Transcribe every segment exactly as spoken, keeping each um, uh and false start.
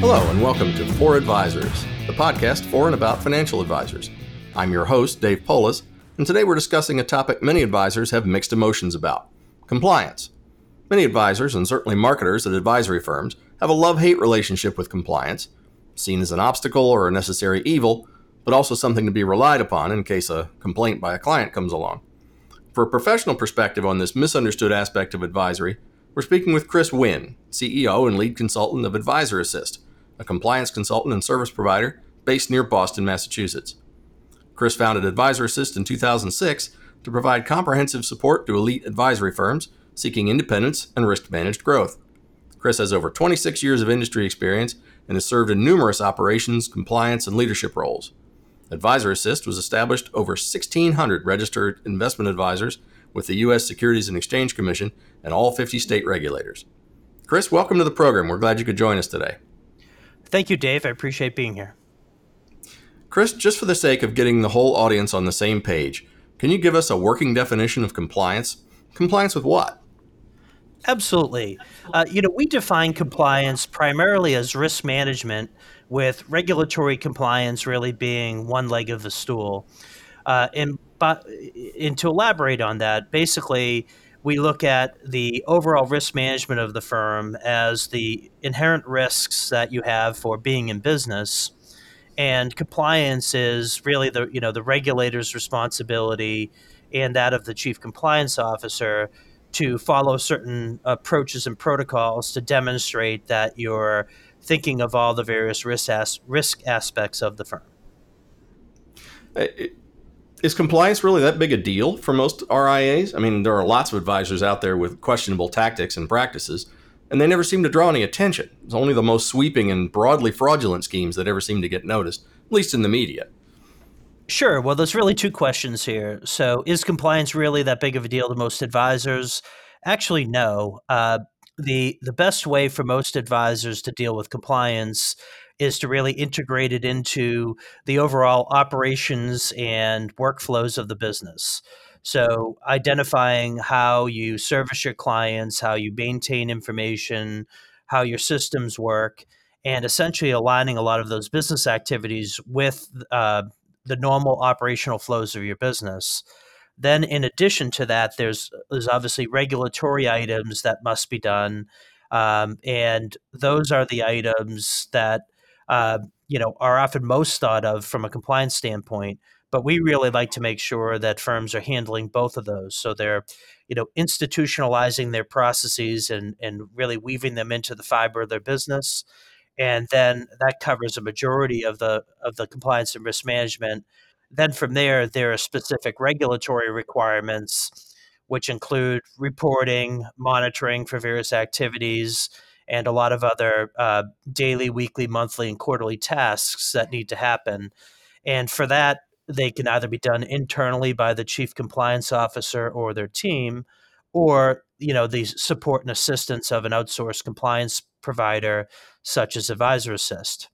Hello and welcome to For Advisors, the podcast for and about financial advisors. I'm your host, Dave Polis, and today we're discussing a topic many advisors have mixed emotions about, compliance. Many advisors, and certainly marketers at advisory firms, have a love-hate relationship with compliance, seen as an obstacle or a necessary evil, but also something to be relied upon in case a complaint by a client comes along. For a professional perspective on this misunderstood aspect of advisory, we're speaking with Chris Wynn, C E O and lead consultant of Advisor Assist, a compliance consultant and service provider based near Boston, Massachusetts. Chris founded Advisor Assist in two thousand six to provide comprehensive support to elite advisory firms seeking independence and risk-managed growth. Chris has over twenty-six years of industry experience and has served in numerous operations, compliance, and leadership roles. Advisor Assist was established over sixteen hundred registered investment advisors with the U S Securities and Exchange Commission and all fifty state regulators. Chris, welcome to the program. We're glad you could join us today. Thank you, Dave. I appreciate being here. Chris, just for the sake of getting the whole audience on the same page, can you give us a working definition of compliance? Compliance with what? Absolutely. Uh, you know, we define compliance primarily as risk management, with regulatory compliance really being one leg of the stool. Uh, and, but, and to elaborate on that, basically, we look at the overall risk management of the firm as the inherent risks that you have for being in business. And compliance is really the, you know, the regulator's responsibility and that of the chief compliance officer to follow certain approaches and protocols to demonstrate that you're thinking of all the various risk as- risk aspects of the firm. Is compliance really that big a deal for most R I As? I mean, there are lots of advisors out there with questionable tactics and practices, and they never seem to draw any attention. It's only the most sweeping and broadly fraudulent schemes that ever seem to get noticed, at least in the media. Sure. Well, there's really two questions here. So is compliance really that big of a deal to most advisors? Actually, no. Uh, the the best way for most advisors to deal with compliance is to really integrate it into the overall operations and workflows of the business. So identifying how you service your clients, how you maintain information, how your systems work, and essentially aligning a lot of those business activities with uh, the normal operational flows of your business. Then in addition to that, there's there's obviously regulatory items that must be done. Um, and those are the items that uh, you know are often most thought of from a compliance standpoint. But we really like to make sure that firms are handling both of those. So they're you know, institutionalizing their processes and, and really weaving them into the fiber of their business. And then that covers a majority of the of the compliance and risk management. Then from there, there are specific regulatory requirements, which include reporting, monitoring for various activities, and a lot of other uh, daily, weekly, monthly, and quarterly tasks that need to happen. And for that, they can either be done internally by the chief compliance officer or their team, or you know the support and assistance of an outsourced compliance provider, such as Advisor Assist.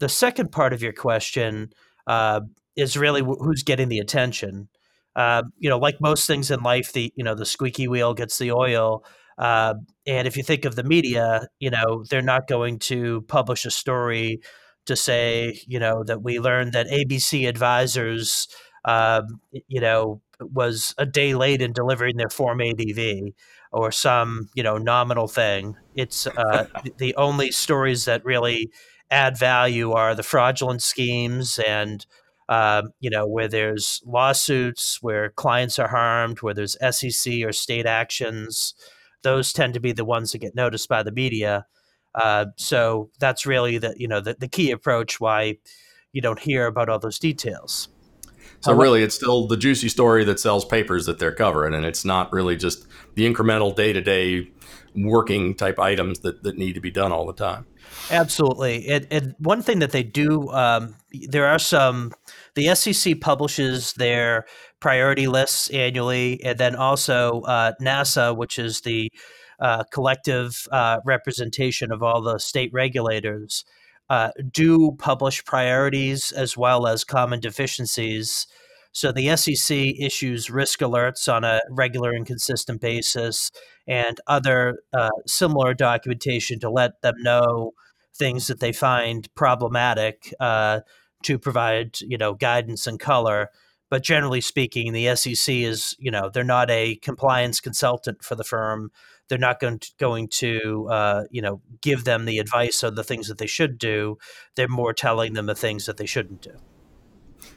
The second part of your question uh, is really w- who's getting the attention. Uh, you know, like most things in life, the you know the squeaky wheel gets the oil. Uh, and if you think of the media, you know they're not going to publish a story to say you know that we learned that A B C Advisors uh, you know was a day late in delivering their Form A D V or some you know nominal thing. It's uh, the only stories that really add value are the fraudulent schemes and. Uh, you know, where there's lawsuits, where clients are harmed, where there's S E C or state actions, those tend to be the ones that get noticed by the media. Uh, so that's really the, you know, the, the key approach why you don't hear about all those details. So um, really, it's still the juicy story that sells papers that they're covering, and it's not really just the incremental day-to-day working type items that, that need to be done all the time. Absolutely. And, and one thing that they do, um, there are some, the S E C publishes their priority lists annually, and then also uh, NASA, which is the uh, collective uh, representation of all the state regulators, uh, do publish priorities as well as common deficiencies. So the S E C issues risk alerts on a regular and consistent basis and other uh, similar documentation to let them know things that they find problematic uh, to provide, you know, guidance and color. But generally speaking, the S E C is, you know, they're not a compliance consultant for the firm. They're not going to, going to uh, you know, give them the advice on the things that they should do. They're more telling them the things that they shouldn't do.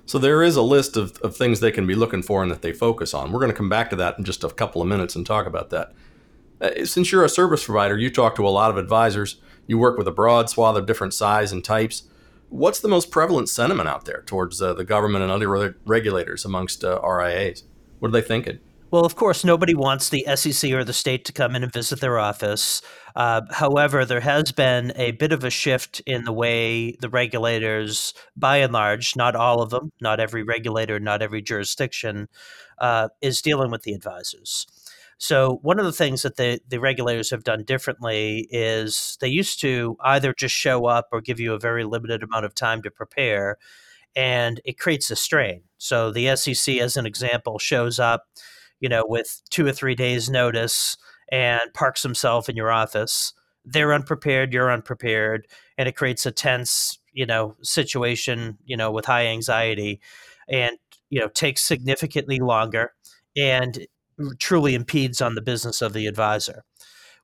So there is a list of, of things they can be looking for and that they focus on. We're going to come back to that in just a couple of minutes and talk about that. Uh, since you're a service provider, you talk to a lot of advisors. You work with a broad swath of different size and types. What's the most prevalent sentiment out there towards uh, the government and other re- regulators amongst uh, R I As? What are they thinking? Well, of course, nobody wants the S E C or the state to come in and visit their office. Uh, however, there has been a bit of a shift in the way the regulators, by and large, not all of them, not every regulator, not every jurisdiction, uh, is dealing with the advisors. So one of the things that the, the regulators have done differently is they used to either just show up or give you a very limited amount of time to prepare, and it creates a strain. So the S E C, as an example, shows up, you know, with two or three days notice and parks himself in your office. They're unprepared, you're unprepared, and it creates a tense, you know, situation, you know, with high anxiety, and, you know, takes significantly longer and truly impedes on the business of the advisor.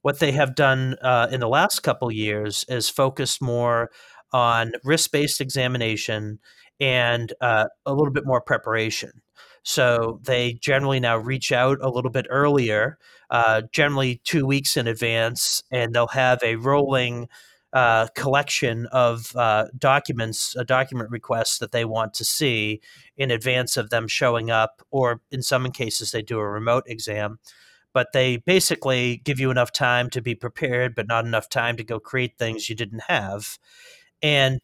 What they have done uh, in the last couple of years is focused more on risk-based examination and uh, a little bit more preparation. So they generally now reach out a little bit earlier, uh, generally two weeks in advance, and they'll have a rolling uh, collection of uh, documents, a document request that they want to see in advance of them showing up, or in some cases they do a remote exam. But they basically give you enough time to be prepared, but not enough time to go create things you didn't have. And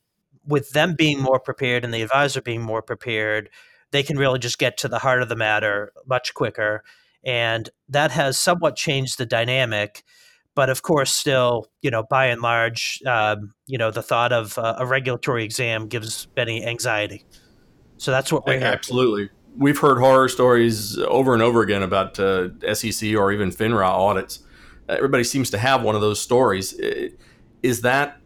with them being more prepared and the advisor being more prepared, they can really just get to the heart of the matter much quicker. And that has somewhat changed the dynamic. But of course, still, you know, by and large, um, you know, the thought of uh, a regulatory exam gives many anxiety. So that's what we're Absolutely. We've heard horror stories over and over again about uh, S E C or even FINRA audits. Everybody seems to have one of those stories. Is that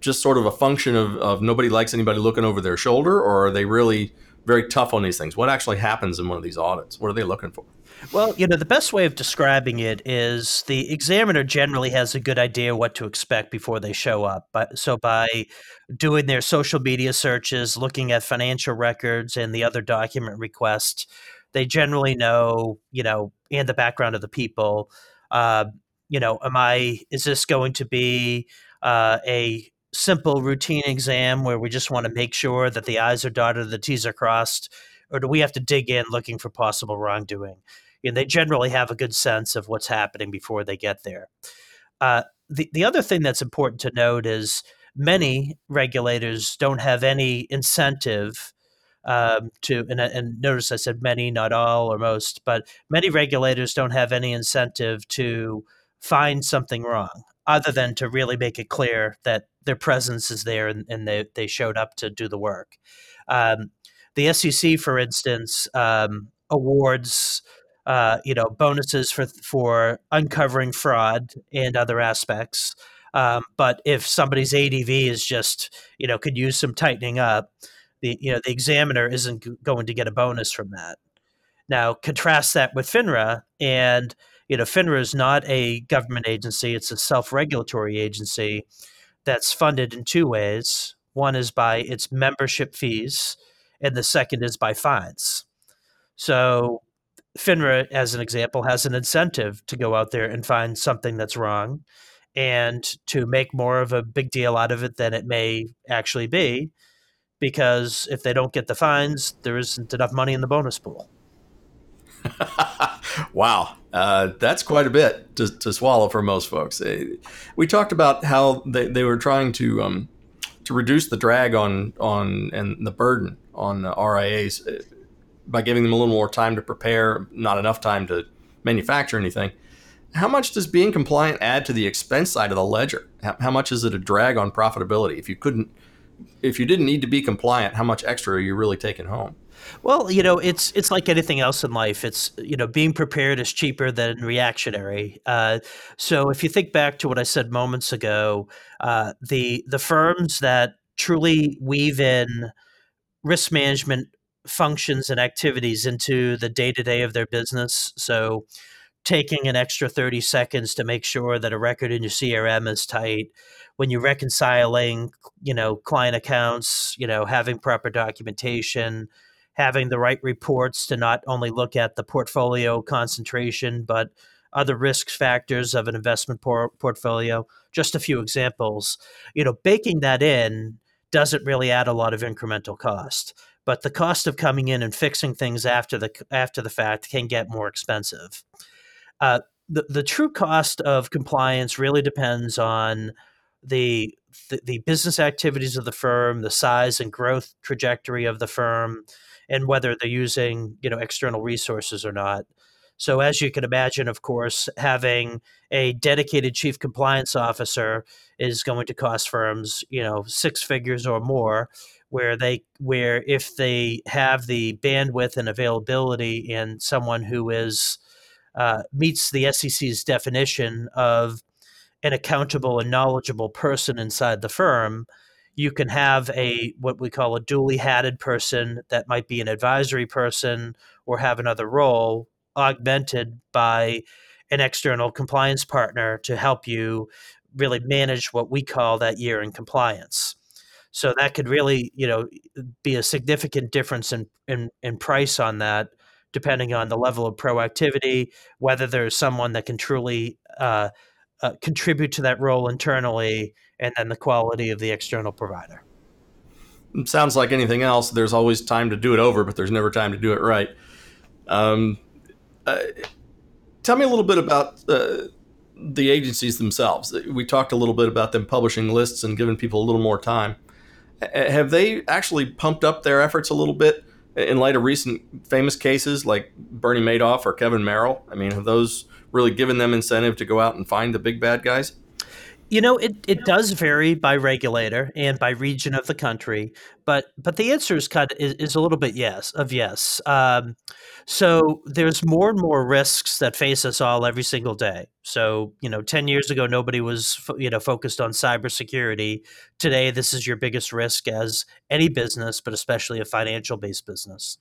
just sort of a function of, of nobody likes anybody looking over their shoulder, or are they really very tough on these things? What actually happens in one of these audits? What are they looking for? Well, you know, the best way of describing it is the examiner generally has a good idea what to expect before they show up. But so by doing their social media searches, looking at financial records and the other document requests, they generally know, you know, and the background of the people. Uh, you know, am I, is this going to be uh, a simple routine exam where we just want to make sure that the I's are dotted, the T's are crossed, or do we have to dig in looking for possible wrongdoing? And they generally have a good sense of what's happening before they get there. Uh, the, the other thing that's important to note is many regulators don't have any incentive um, to, and, and notice I said many, not all or most, but many regulators don't have any incentive to find something wrong, other than to really make it clear that their presence is there and, and they, they showed up to do the work. Um, the S E C, for instance, um, awards uh, you know, bonuses for for uncovering fraud and other aspects. Um, but if somebody's A D V is just, you know, could use some tightening up, the you know the examiner isn't g- going to get a bonus from that. Now contrast that with FINRA, and you know, FINRA is not a government agency. It's a self-regulatory agency that's funded in two ways. One is by its membership fees, and the second is by fines. So FINRA, as an example, has an incentive to go out there and find something that's wrong and to make more of a big deal out of it than it may actually be, because if they don't get the fines, there isn't enough money in the bonus pool. Wow. Uh, that's quite a bit to, to swallow for most folks. We talked about how they, they were trying to um, to reduce the drag on on and the burden on the R I As by giving them a little more time to prepare, not enough time to manufacture anything. How much does being compliant add to the expense side of the ledger? How, how much is it a drag on profitability if you couldn't if you didn't need to be compliant, how much extra are you really taking home? Well, you know, it's it's like anything else in life. It's, you know, being prepared is cheaper than reactionary. Uh, so if you think back to what I said moments ago, uh, the the firms that truly weave in risk management functions and activities into the day-to-day of their business, so taking an extra thirty seconds to make sure that a record in your C R M is tight, when you're reconciling, you know, client accounts, you know, having proper documentation, having the right reports to not only look at the portfolio concentration, but other risk factors of an investment por- portfolio, just a few examples. You know, baking that in doesn't really add a lot of incremental cost, but the cost of coming in and fixing things after the after the fact can get more expensive. Uh, the, the true cost of compliance really depends on the, the the business activities of the firm, the size and growth trajectory of the firm, and whether they're using, you know, external resources or not. So as you can imagine, of course, having a dedicated chief compliance officer is going to cost firms, you know, six figures or more, where they where if they have the bandwidth and availability and someone who is Uh, meets the S E C's definition of an accountable and knowledgeable person inside the firm, you can have a what we call a dually hatted person that might be an advisory person or have another role augmented by an external compliance partner to help you really manage what we call that year in compliance. So that could really, you know, be a significant difference in in, in price on that, depending on the level of proactivity, whether there's someone that can truly uh, uh, contribute to that role internally, and then the quality of the external provider. It sounds like anything else. There's always time to do it over, but there's never time to do it right. Um, uh, tell me a little bit about uh, the agencies themselves. We talked a little bit about them publishing lists and giving people a little more time. Have they actually pumped up their efforts a little bit in light of recent famous cases like Bernie Madoff or Kevin Merrill? I mean, have those really given them incentive to go out and find the big bad guys? You know, it, it does vary by regulator and by region of the country, but but the answer is kind of, is, is a little bit yes of yes. Um, so there's more and more risks that face us all every single day. So, you know, ten years ago, nobody was, you know, focused on cybersecurity. Today, this is your biggest risk as any business, but especially a financial-based business.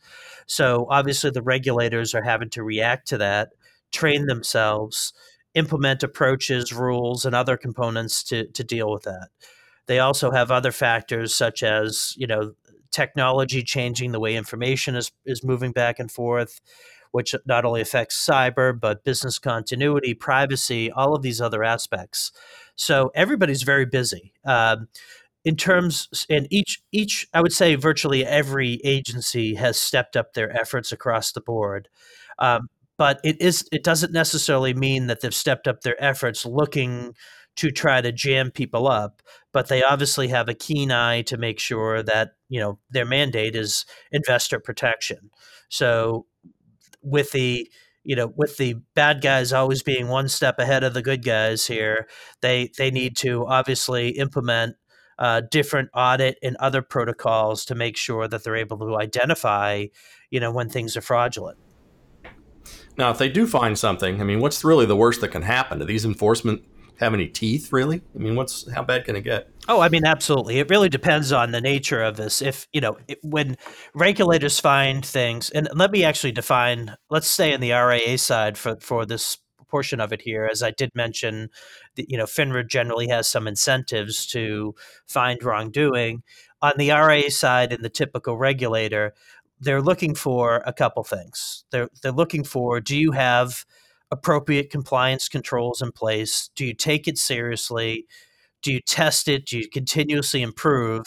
So obviously the regulators are having to react to that, train themselves, implement approaches, rules, and other components to to deal with that. They also have other factors such as, you know, technology changing the way information is, is moving back and forth, which not only affects cyber, but business continuity, privacy, all of these other aspects. So everybody's very busy. Um, in terms, and each, each, I would say virtually every agency has stepped up their efforts across the board. Um, But it is it doesn't necessarily mean that they've stepped up their efforts looking to try to jam people up, but they obviously have a keen eye to make sure that, you know, their mandate is investor protection. So with the you know, with the bad guys always being one step ahead of the good guys here, they they need to obviously implement Uh, different audit and other protocols to make sure that they're able to identify, you know, when things are fraudulent. Now, if they do find something, I mean, what's really the worst that can happen? Do these enforcement have any teeth, really? I mean, what's how bad can it get? Oh, I mean, absolutely. It really depends on the nature of this. If, you know, it, when regulators find things, and let me actually define, let's stay in the R I A side for, for this portion of it here. As I did mention, the, you know, FINRA generally has some incentives to find wrongdoing. On the R I A side and the typical regulator, they're looking for a couple things. They're they're looking for, do you have appropriate compliance controls in place? Do you take it seriously? Do you test it? Do you continuously improve?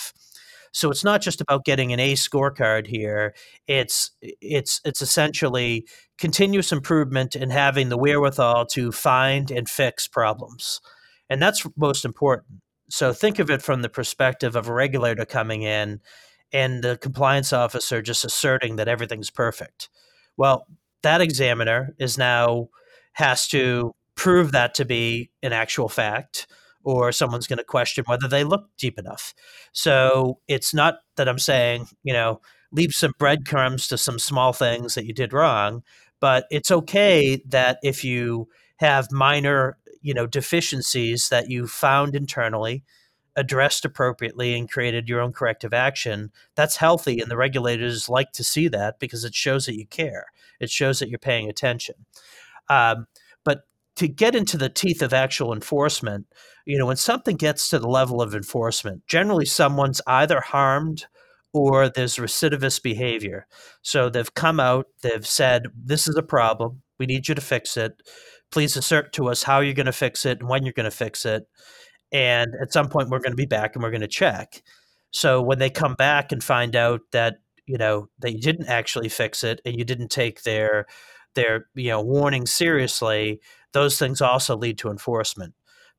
So it's not just about getting an A scorecard here. It's it's it's essentially continuous improvement and having the wherewithal to find and fix problems. And that's most important. So think of it from the perspective of a regulator coming in and the compliance officer just asserting that everything's perfect. Well, that examiner is now has to prove that to be an actual fact, or someone's going to question whether they look deep enough. So it's not that I'm saying, you know, leave some breadcrumbs to some small things that you did wrong, but it's okay that if you have minor, you know, deficiencies that you found internally, addressed appropriately, and created your own corrective action, that's healthy. And the regulators like to see that because it shows that you care. It shows that you're paying attention. Um, but to get into the teeth of actual enforcement, you know, when something gets to the level of enforcement, generally someone's either harmed or there's recidivist behavior. So they've come out, they've said, this is a problem. We need you to fix it. Please assert to us how you're going to fix it and when you're going to fix it. And at some point, we're going to be back and we're going to check. So when they come back and find out that, you know, that you didn't actually fix it and you didn't take their, their, you know, warning seriously, those things also lead to enforcement.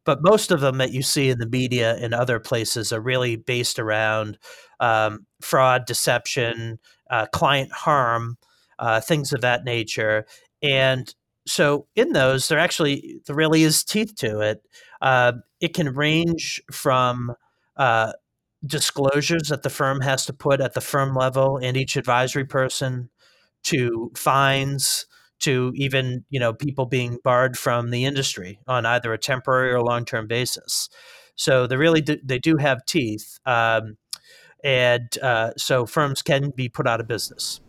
But most of them that you see in the media and other places are really based around um, fraud, deception, uh, client harm, uh, things of that nature. And so in those, there actually, there really is teeth to it. Uh, it can range from uh, disclosures that the firm has to put at the firm level and each advisory person, to fines, to even, you know, people being barred from the industry on either a temporary or long-term basis. So they really do, they do have teeth. Um, and uh, so firms can be put out of business.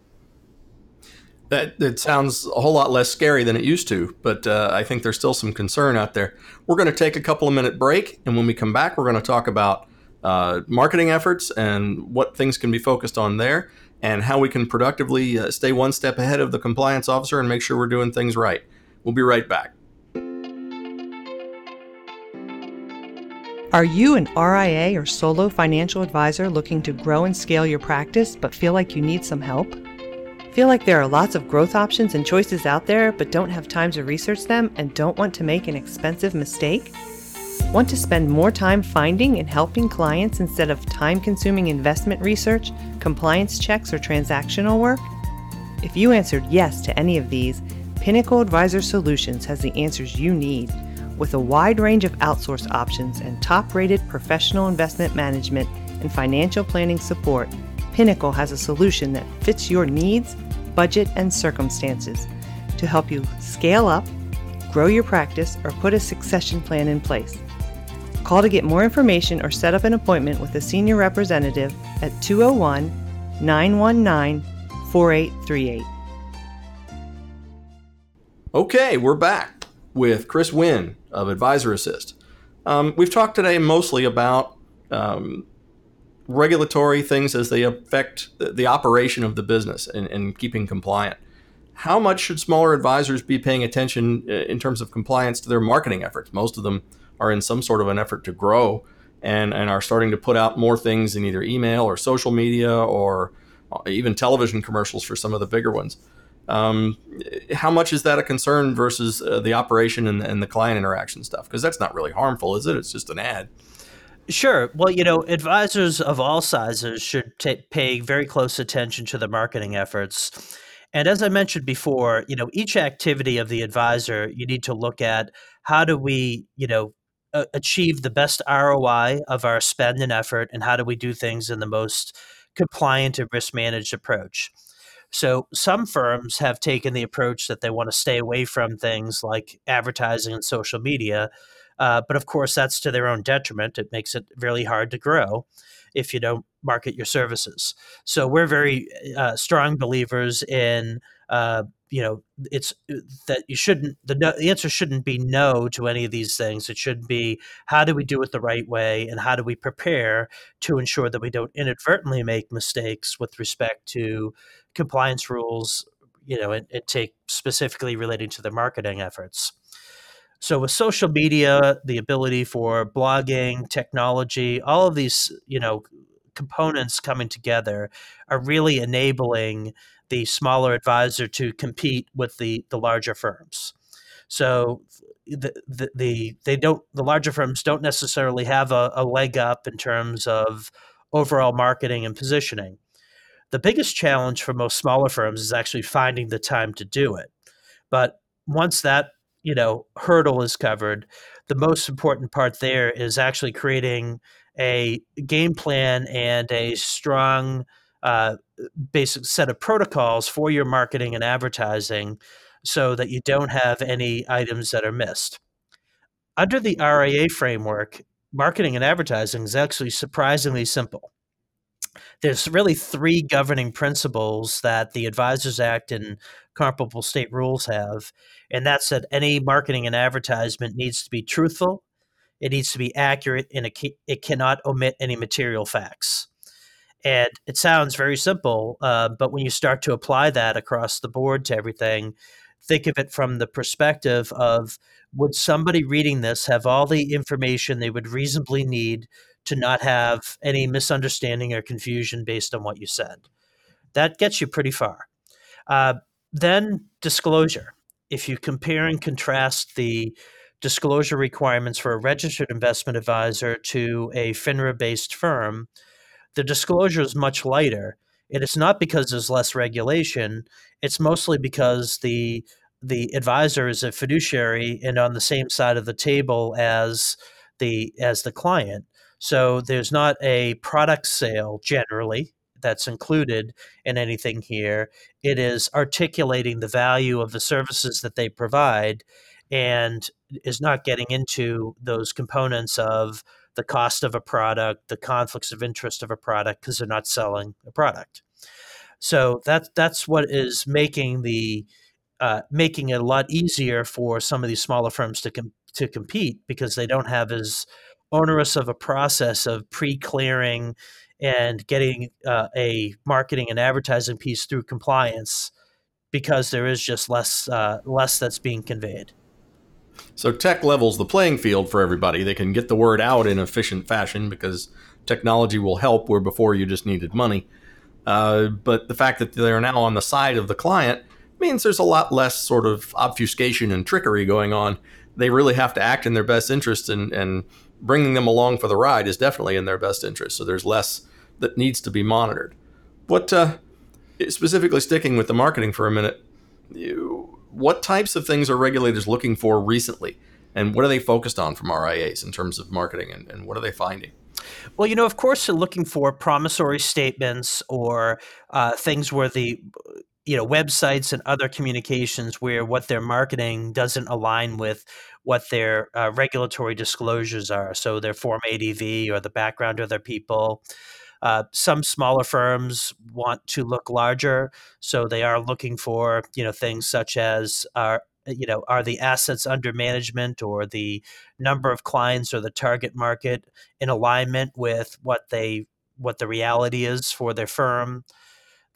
That, that sounds a whole lot less scary than it used to, but uh, I think there's still some concern out there. We're going to take a couple of minute break, and when we come back, we're going to talk about uh, marketing efforts and what things can be focused on there and how we can productively uh, stay one step ahead of the compliance officer and make sure we're doing things right. We'll be right back. Are you an R I A or solo financial advisor looking to grow and scale your practice but feel like you need some help? Feel like there are lots of growth options and choices out there, but don't have time to research them and don't want to make an expensive mistake? Want to spend more time finding and helping clients instead of time-consuming investment research, compliance checks, or transactional work? If you answered yes to any of these, Pinnacle Advisor Solutions has the answers you need. With a wide range of outsource options and top-rated professional investment management and financial planning support, Pinnacle has a solution that fits your needs, budget, and circumstances to help you scale up, grow your practice, or put a succession plan in place. Call to get more information or set up an appointment with a senior representative at two oh one, nine one nine, four eight three eight. Okay, we're back with Chris Wynn of Advisor Assist. Um, we've talked today mostly about um, regulatory things as they affect the operation of the business and, and keeping compliant. How much should smaller advisors be paying attention in terms of compliance to their marketing efforts? Most of them are in some sort of an effort to grow and, and are starting to put out more things in either email or social media or even television commercials for some of the bigger ones. Um, how much is that a concern versus uh, the operation and, and the client interaction stuff? Because that's not really harmful, is it? It's just an ad. Sure. Well, you know, advisors of all sizes should t- pay very close attention to the marketing efforts. And as I mentioned before, you know, each activity of the advisor, you need to look at how do we, you know, a- achieve the best R O I of our spend and effort, and how do we do things in the most compliant and risk-managed approach. So some firms have taken the approach that they want to stay away from things like advertising and social media. Uh, but of course, that's to their own detriment. It makes it really hard to grow if you don't market your services. So we're very uh, strong believers in, uh, you know, it's that you shouldn't, the, no, the answer shouldn't be no to any of these things. It should be, how do we do it the right way? And how do we prepare to ensure that we don't inadvertently make mistakes with respect to compliance rules, you know, and, and take specifically relating to the marketing efforts. So with social media, the ability for blogging, technology, all of these, you know, components coming together are really enabling the smaller advisor to compete with the, the larger firms. So the, the, the they don't the larger firms don't necessarily have a, a leg up in terms of overall marketing and positioning. The biggest challenge for most smaller firms is actually finding the time to do it. But once that you know, hurdle is covered. The most important part there is actually creating a game plan and a strong uh, basic set of protocols for your marketing and advertising so that you don't have any items that are missed. Under the R I A framework, marketing and advertising is actually surprisingly simple. There's really three governing principles that the Advisors Act and comparable state rules have, and that's that any marketing and advertisement needs to be truthful, it needs to be accurate, and it, ca- it cannot omit any material facts. And it sounds very simple, uh, but when you start to apply that across the board to everything, think of it from the perspective of, would somebody reading this have all the information they would reasonably need to not have any misunderstanding or confusion based on what you said? That gets you pretty far. Uh, then disclosure. If you compare and contrast the disclosure requirements for a registered investment advisor to a FINRA-based firm, the disclosure is much lighter. And it's not because there's less regulation. It's mostly because the the advisor is a fiduciary and on the same side of the table as the as the client. So there's not a product sale generally that's included in anything here. It is articulating the value of the services that they provide and is not getting into those components of the cost of a product, the conflicts of interest of a product, because they're not selling a product. So that, that's what is making the uh, making it a lot easier for some of these smaller firms to com- to compete, because they don't have as onerous of a process of pre-clearing and getting uh, a marketing and advertising piece through compliance, because there is just less uh, less that's being conveyed. So tech levels the playing field for everybody. They can get the word out in efficient fashion because technology will help where before you just needed money. Uh, but the fact that they're now on the side of the client means there's a lot less sort of obfuscation and trickery going on. They really have to act in their best interest, and, and bringing them along for the ride is definitely in their best interest. So there's less that needs to be monitored. What, uh, specifically sticking with the marketing for a minute, you, what types of things are regulators looking for recently? And what are they focused on from R I As in terms of marketing, and, and what are they finding? Well, you know, of course, they're looking for promissory statements or uh, things where the, you know, websites and other communications where what they're marketing doesn't align with what their uh, regulatory disclosures are. So their Form A D V or the background of their people. Uh, some smaller firms want to look larger, so they are looking for, you know, things such as are you know are the assets under management or the number of clients or the target market in alignment with what they what the reality is for their firm.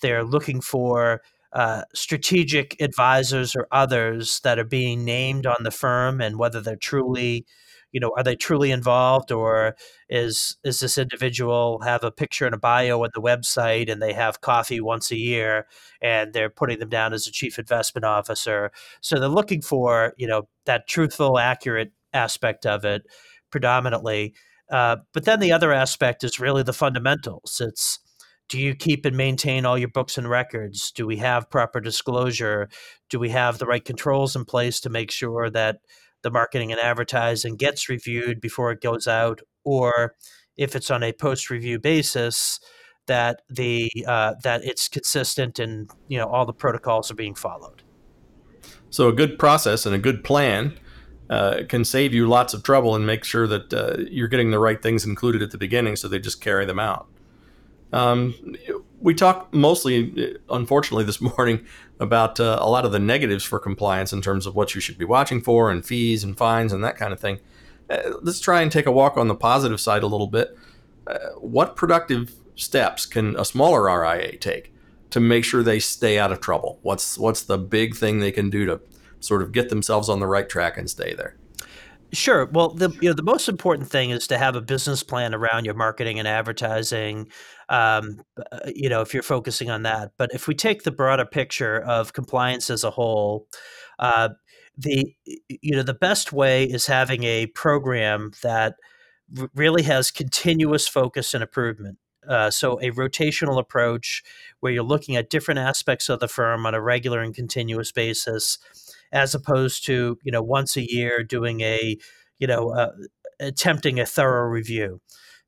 They're looking for uh, strategic advisors or others that are being named on the firm, and whether they're truly. You know, are they truly involved, or is is this individual have a picture and a bio on the website and they have coffee once a year and they're putting them down as a chief investment officer? So they're looking for, you know, that truthful, accurate aspect of it predominantly. Uh, but then the other aspect is really the fundamentals. It's, do you keep and maintain all your books and records? Do we have proper disclosure? Do we have the right controls in place to make sure that the marketing and advertising gets reviewed before it goes out, or if it's on a post-review basis, that the uh, that it's consistent and, you know, all the protocols are being followed. So a good process and a good plan uh, can save you lots of trouble and make sure that uh, you're getting the right things included at the beginning, so they just carry them out. Um, we talked mostly, unfortunately, this morning about uh, a lot of the negatives for compliance in terms of what you should be watching for and fees and fines and that kind of thing. Uh, let's try and take a walk on the positive side a little bit. Uh, what productive steps can a smaller R I A take to make sure they stay out of trouble? What's what's the big thing they can do to sort of get themselves on the right track and stay there? Sure. Well, the you know the most important thing is to have a business plan around your marketing and advertising, um, you know, if you're focusing on that. But if we take the broader picture of compliance as a whole, uh, the you know the best way is having a program that r- really has continuous focus and improvement. Uh, so a rotational approach where you're looking at different aspects of the firm on a regular and continuous basis, as opposed to, you know, once a year doing a, you know, uh, attempting a thorough review.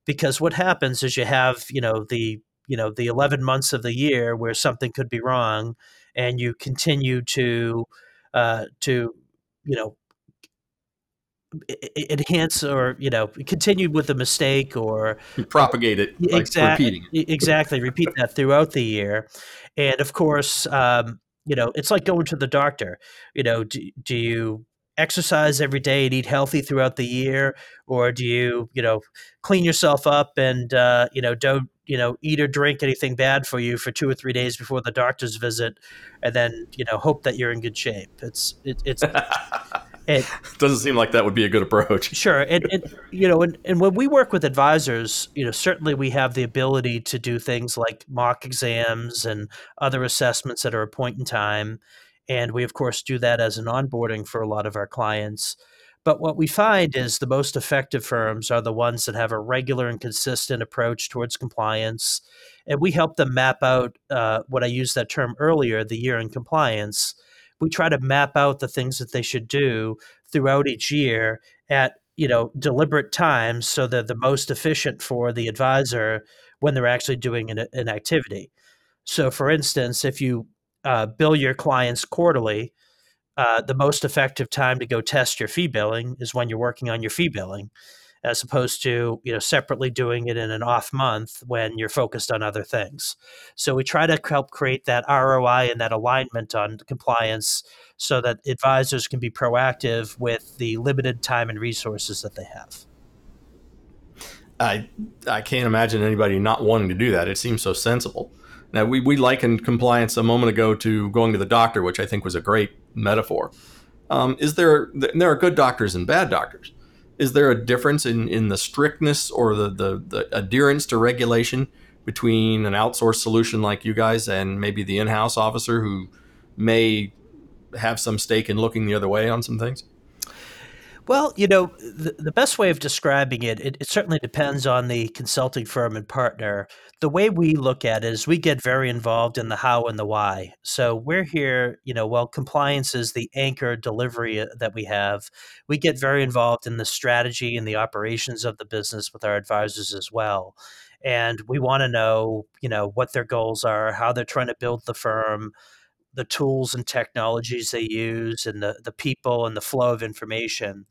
Because what happens is you have, you know, the, you know, the eleven months of the year where something could be wrong, and you continue to, uh, to, you know, enhance or, you know, continue with the mistake or you propagate it. Exactly. Like repeating it. Exactly. Repeat that throughout the year. And of course, um, you know, it's like going to the doctor. You know, do, do you exercise every day and eat healthy throughout the year, or do you, you know, clean yourself up and, uh, you know, don't, you know, eat or drink anything bad for you for two or three days before the doctor's visit, and then, you know, hope that you're in good shape. It's it, it's it doesn't seem like that would be a good approach. Sure, and, and you know, and, and when we work with advisors, you know, certainly we have the ability to do things like mock exams and other assessments at a point in time, and we of course do that as an onboarding for a lot of our clients. But what we find is the most effective firms are the ones that have a regular and consistent approach towards compliance. And we help them map out uh, what I used that term earlier, the year in compliance. We try to map out the things that they should do throughout each year at, you know, deliberate times, so they're the most efficient for the advisor when they're actually doing an, an activity. So for instance, if you uh, bill your clients quarterly, Uh, the most effective time to go test your fee billing is when you're working on your fee billing, as opposed to, you know, separately doing it in an off month when you're focused on other things. So we try to help create that R O I and that alignment on compliance so that advisors can be proactive with the limited time and resources that they have. I I can't imagine anybody not wanting to do that. It seems so sensible. Now, we, we likened compliance a moment ago to going to the doctor, which I think was a great metaphor. Um, is there, there are good doctors and bad doctors. Is there a difference in, in the strictness or the, the, the adherence to regulation between an outsourced solution like you guys and maybe the in-house officer who may have some stake in looking the other way on some things? Well, you know, the, the best way of describing it, it, it certainly depends on the consulting firm and partner. The way we look at it is we get very involved in the how and the why. So we're here, you know, while compliance is the anchor delivery that we have, we get very involved in the strategy and the operations of the business with our advisors as well. And we want to know, you know, what their goals are, how they're trying to build the firm, the tools and technologies they use, and the, the people and the flow of information.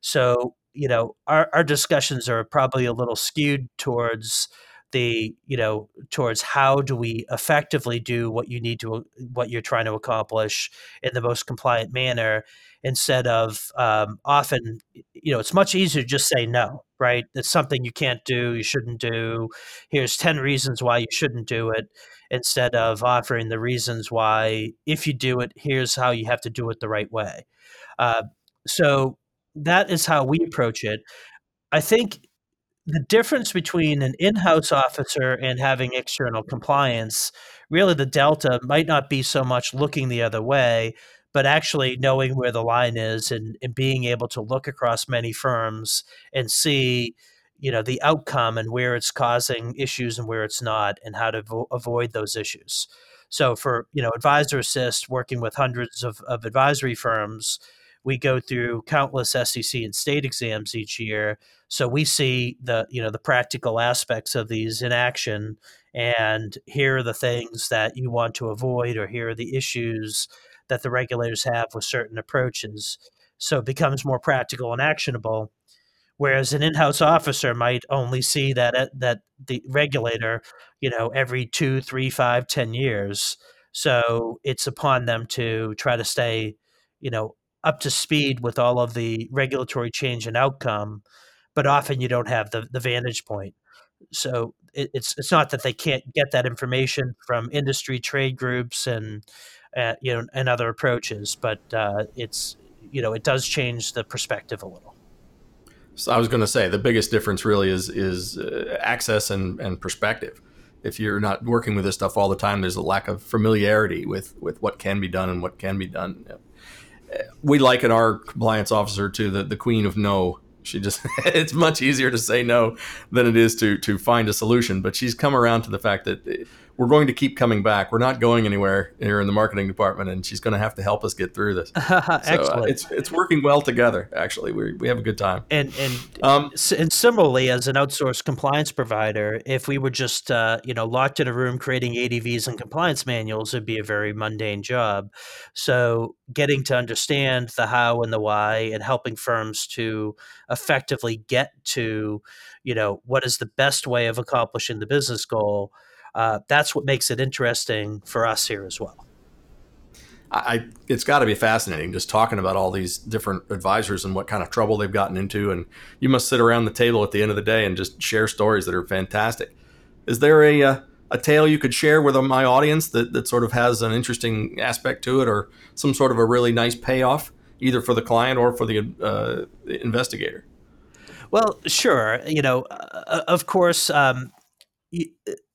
So, you know, our, our discussions are probably a little skewed towards the, you know, towards how do we effectively do what you need to, what you're trying to accomplish in the most compliant manner, instead of um, often, you know, it's much easier to just say no, right? It's something you can't do, you shouldn't do. Here's ten reasons why you shouldn't do it, instead of offering the reasons why, if you do it, here's how you have to do it the right way. Uh, so that is how we approach it. I think the difference between an in-house officer and having external compliance, really the delta might not be so much looking the other way, but actually knowing where the line is and, and being able to look across many firms and see, you know, the outcome and where it's causing issues and where it's not, and how to vo- avoid those issues. So for, you know, Advisor Assist, working with hundreds of, of advisory firms, we go through countless S E C and state exams each year. So we see the, you know, the practical aspects of these in action, and here are the things that you want to avoid, or here are the issues that the regulators have with certain approaches. So it becomes more practical and actionable. Whereas an in-house officer might only see that that the regulator, you know, every two, three, five, ten years. So it's upon them to try to stay, you know, up to speed with all of the regulatory change and outcome. But often you don't have the, the vantage point. So it, it's it's not that they can't get that information from industry trade groups and uh, you know, and other approaches, but uh, it's, you know, it does change the perspective a little. So I was going to say the biggest difference really is is uh, access and, and perspective. If you're not working with this stuff all the time, there's a lack of familiarity with, with what can be done and what can be done. We liken our compliance officer to the, the queen of no She just, it's much easier to say no than it is to to find a solution. But she's come around to the fact that we're going to keep coming back. We're not going anywhere here in the marketing department, and she's going to have to help us get through this. So, Excellent. Uh, it's it's working well together. Actually, we we have a good time. And and um, and similarly, as an outsourced compliance provider, if we were just uh, you know locked in a room creating A D Vs and compliance manuals, it'd be a very mundane job. So getting to understand the how and the why, and helping firms to effectively get to, you know, what is the best way of accomplishing the business goal. Uh, that's what makes it interesting for us here as well. I, it's got to be fascinating just talking about all these different advisors and what kind of trouble they've gotten into. And you must sit around the table at the end of the day and just share stories that are fantastic. Is there a uh, a tale you could share with my audience that, that sort of has an interesting aspect to it, or some sort of a really nice payoff, either for the client or for the uh, investigator? Well, sure. You know, uh, of course, um,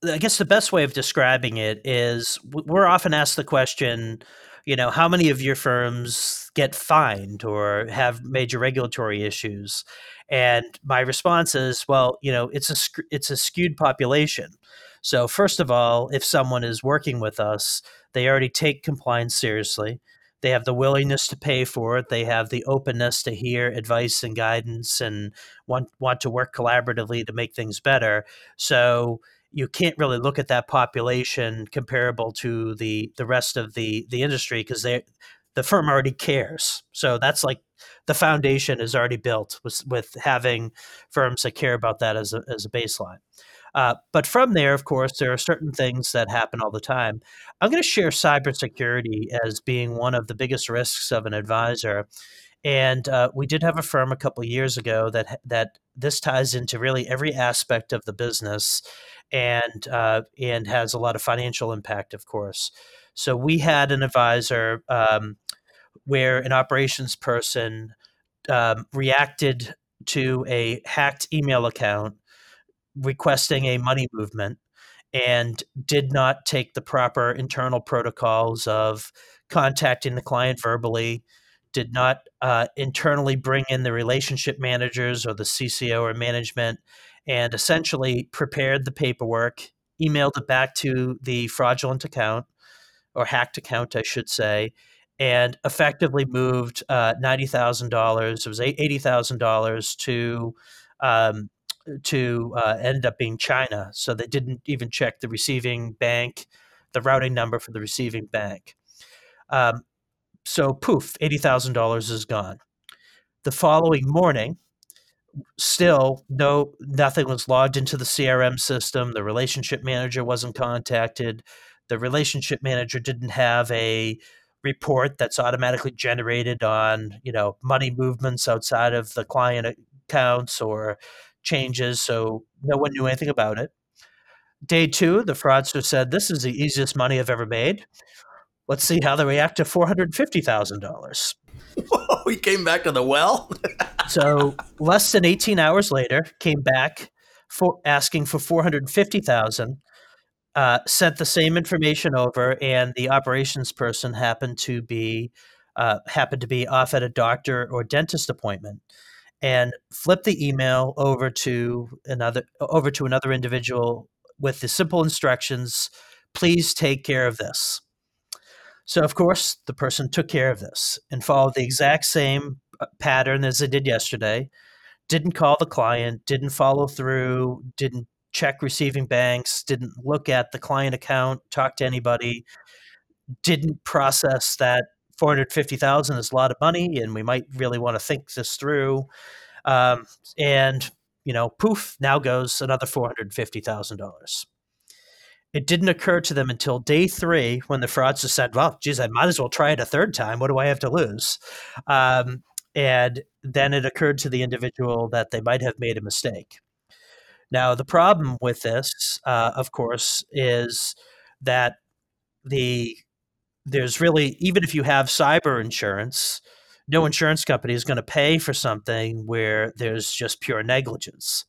I guess the best way of describing it is we're often asked the question, you know, how many of your firms get fined or have major regulatory issues? And my response is, well, you know, it's a, it's a skewed population. So first of all, if someone is working with us, they already take compliance seriously. They have the willingness to pay for it. They have the openness to hear advice and guidance and want want to work collaboratively to make things better. So you can't really look at that population comparable to the, the rest of the, the industry because they the firm already cares. So that's like the foundation is already built with, with having firms that care about that as a, as a baseline. Uh, but from there, of course, there are certain things that happen all the time. I'm going to share cybersecurity as being one of the biggest risks of an advisor. And uh, we did have a firm a couple of years ago that that this ties into really every aspect of the business and uh, and has a lot of financial impact, of course. So we had an advisor um, where an operations person um, reacted to a hacked email account requesting a money movement and did not take the proper internal protocols of contacting the client verbally, did not uh, internally bring in the relationship managers or the C C O or management, and essentially prepared the paperwork, emailed it back to the fraudulent account or hacked account, I should say, and effectively moved uh, ninety thousand dollars, it was eighty thousand dollars to um, to uh, end up being China. So they didn't even check the receiving bank, the routing number for the receiving bank. Um, so poof, eighty thousand dollars is gone. The following morning, still no, nothing was logged into the C R M system. The relationship manager wasn't contacted. The relationship manager didn't have a report that's automatically generated on, you know, money movements outside of the client accounts or changes, so no one knew anything about it. Day two, the fraudster said, this is the easiest money I've ever made. Let's see how they react to four hundred fifty thousand dollars. We came back to the well? So less than eighteen hours later, came back for asking for four hundred fifty thousand dollars, uh, sent the same information over, and the operations person happened to be uh, happened to be off at a doctor or dentist appointment, and flip the email over to another over to another individual with the simple instructions, please take care of this. So of course, the person took care of this and followed the exact same pattern as they did yesterday, didn't call the client, didn't follow through, didn't check receiving banks, didn't look at the client account, talk to anybody, didn't process that four hundred fifty thousand dollars is a lot of money, and we might really want to think this through. Um, and, you know, poof, now goes another four hundred fifty thousand dollars. It didn't occur to them until day three when the fraudster said, well, geez, I might as well try it a third time. What do I have to lose? Um, and then it occurred to the individual that they might have made a mistake. Now, the problem with this, uh, of course, is that the There's really, even if you have cyber insurance, no insurance company is going to pay for something where there's just pure negligence.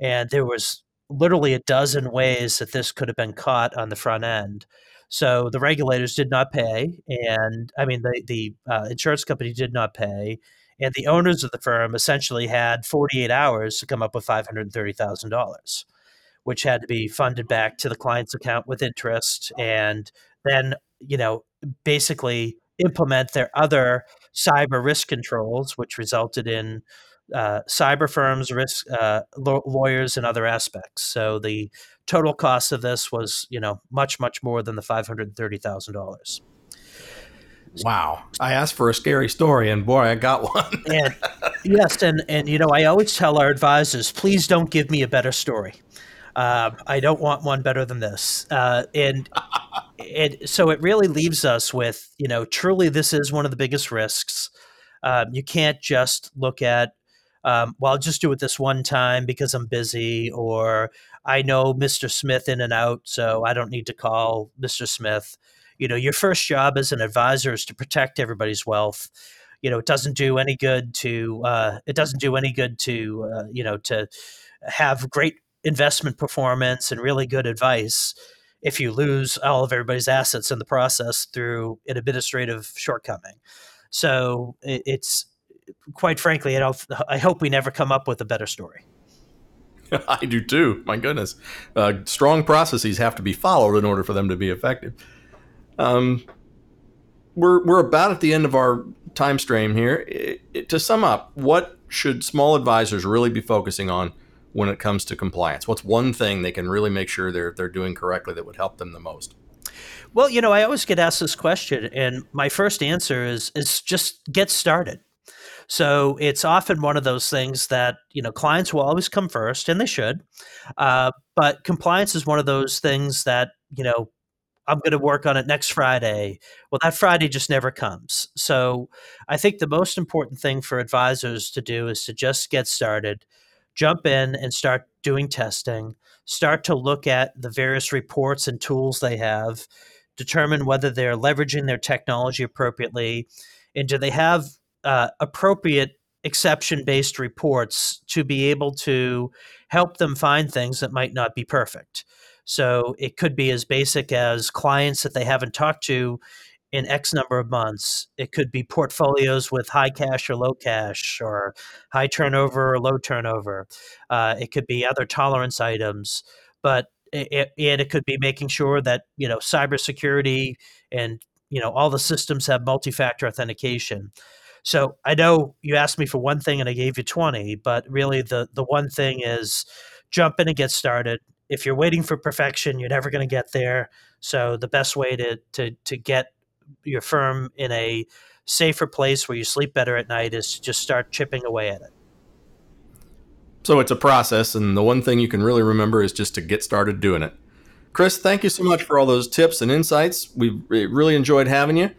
And there was literally a dozen ways that this could have been caught on the front end. So the regulators did not pay, and I mean, the, the uh, insurance company did not pay, And the owners of the firm essentially had forty-eight hours to come up with five hundred thirty thousand dollars, which had to be funded back to the client's account with interest, and then, you know, basically implement their other cyber risk controls, which resulted in uh, cyber firms, risk uh, lo- lawyers, and other aspects. So the total cost of this was, you know, much, much more than the five hundred thirty thousand dollars. Wow. I asked for a scary story, and boy, I got one. and, yes. And, and, you know, I always tell our advisors, please don't give me a better story. Uh, I don't want one better than this. Uh, and and so it really leaves us with, you know, truly this is one of the biggest risks. Um, you can't just look at, um, well, I'll just do it this one time because I'm busy, or I know Mister Smith in and out, so I don't need to call Mister Smith. You know, your first job as an advisor is to protect everybody's wealth. You know, it doesn't do any good to, uh, it doesn't do any good to, uh, you know, to have great investment performance and really good advice if you lose all of everybody's assets in the process through an administrative shortcoming. So it's, quite frankly, I, don't, I hope we never come up with a better story. I do too. My goodness. Uh, strong processes have to be followed in order for them to be effective. Um, we're we're about at the end of our time stream here. It, it, to sum up, what should small advisors really be focusing on when it comes to compliance? What's one thing they can really make sure they're they're doing correctly that would help them the most? Well, you know, I always get asked this question, and my first answer is is just get started. So it's often one of those things that, you know, clients will always come first, and they should. Uh, but compliance is one of those things that, you know, I'm going to work on it next Friday. Well, that Friday just never comes. So I think the most important thing for advisors to do is to just get started, jump in and start doing testing, start to look at the various reports and tools they have, determine whether they're leveraging their technology appropriately, and do they have uh, appropriate exception-based reports to be able to help them find things that might not be perfect. So it could be as basic as clients that they haven't talked to in X number of months. It could be portfolios with high cash or low cash, or high turnover or low turnover. Uh, it could be other tolerance items, but it, and it could be making sure that, you know, cybersecurity and, you know, all the systems have multi-factor authentication. So I know you asked me for one thing and I gave you twenty, but really the the one thing is jump in and get started. If you're waiting for perfection, you're never going to get there. So the best way to to to get your firm in a safer place where you sleep better at night is to just start chipping away at it. So it's a process, and the one thing you can really remember is just to get started doing it. Chris, thank you so much for all those tips and insights. We really enjoyed having you.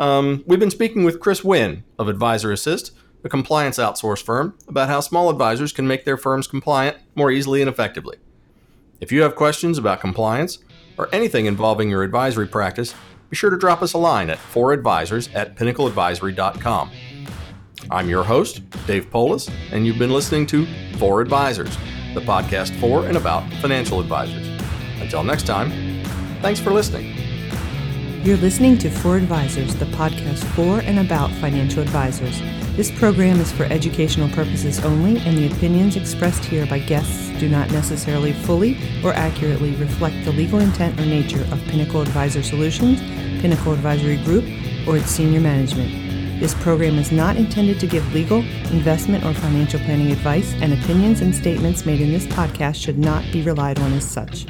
Um, we've been speaking with Chris Wynn of Advisor Assist, a compliance outsource firm, about how small advisors can make their firms compliant more easily and effectively. If you have questions about compliance or anything involving your advisory practice, be sure to drop us a line at for advisors at pinnacle advisory dot com. I'm your host, Dave Polis, and you've been listening to For Advisors, the podcast for and about financial advisors. Until next time, thanks for listening. You're listening to For Advisors, the podcast for and about financial advisors. This program is for educational purposes only, and the opinions expressed here by guests do not necessarily fully or accurately reflect the legal intent or nature of Pinnacle Advisor Solutions, Pinnacle Advisory Group, or its senior management. This program is not intended to give legal, investment, or financial planning advice, and opinions and statements made in this podcast should not be relied on as such.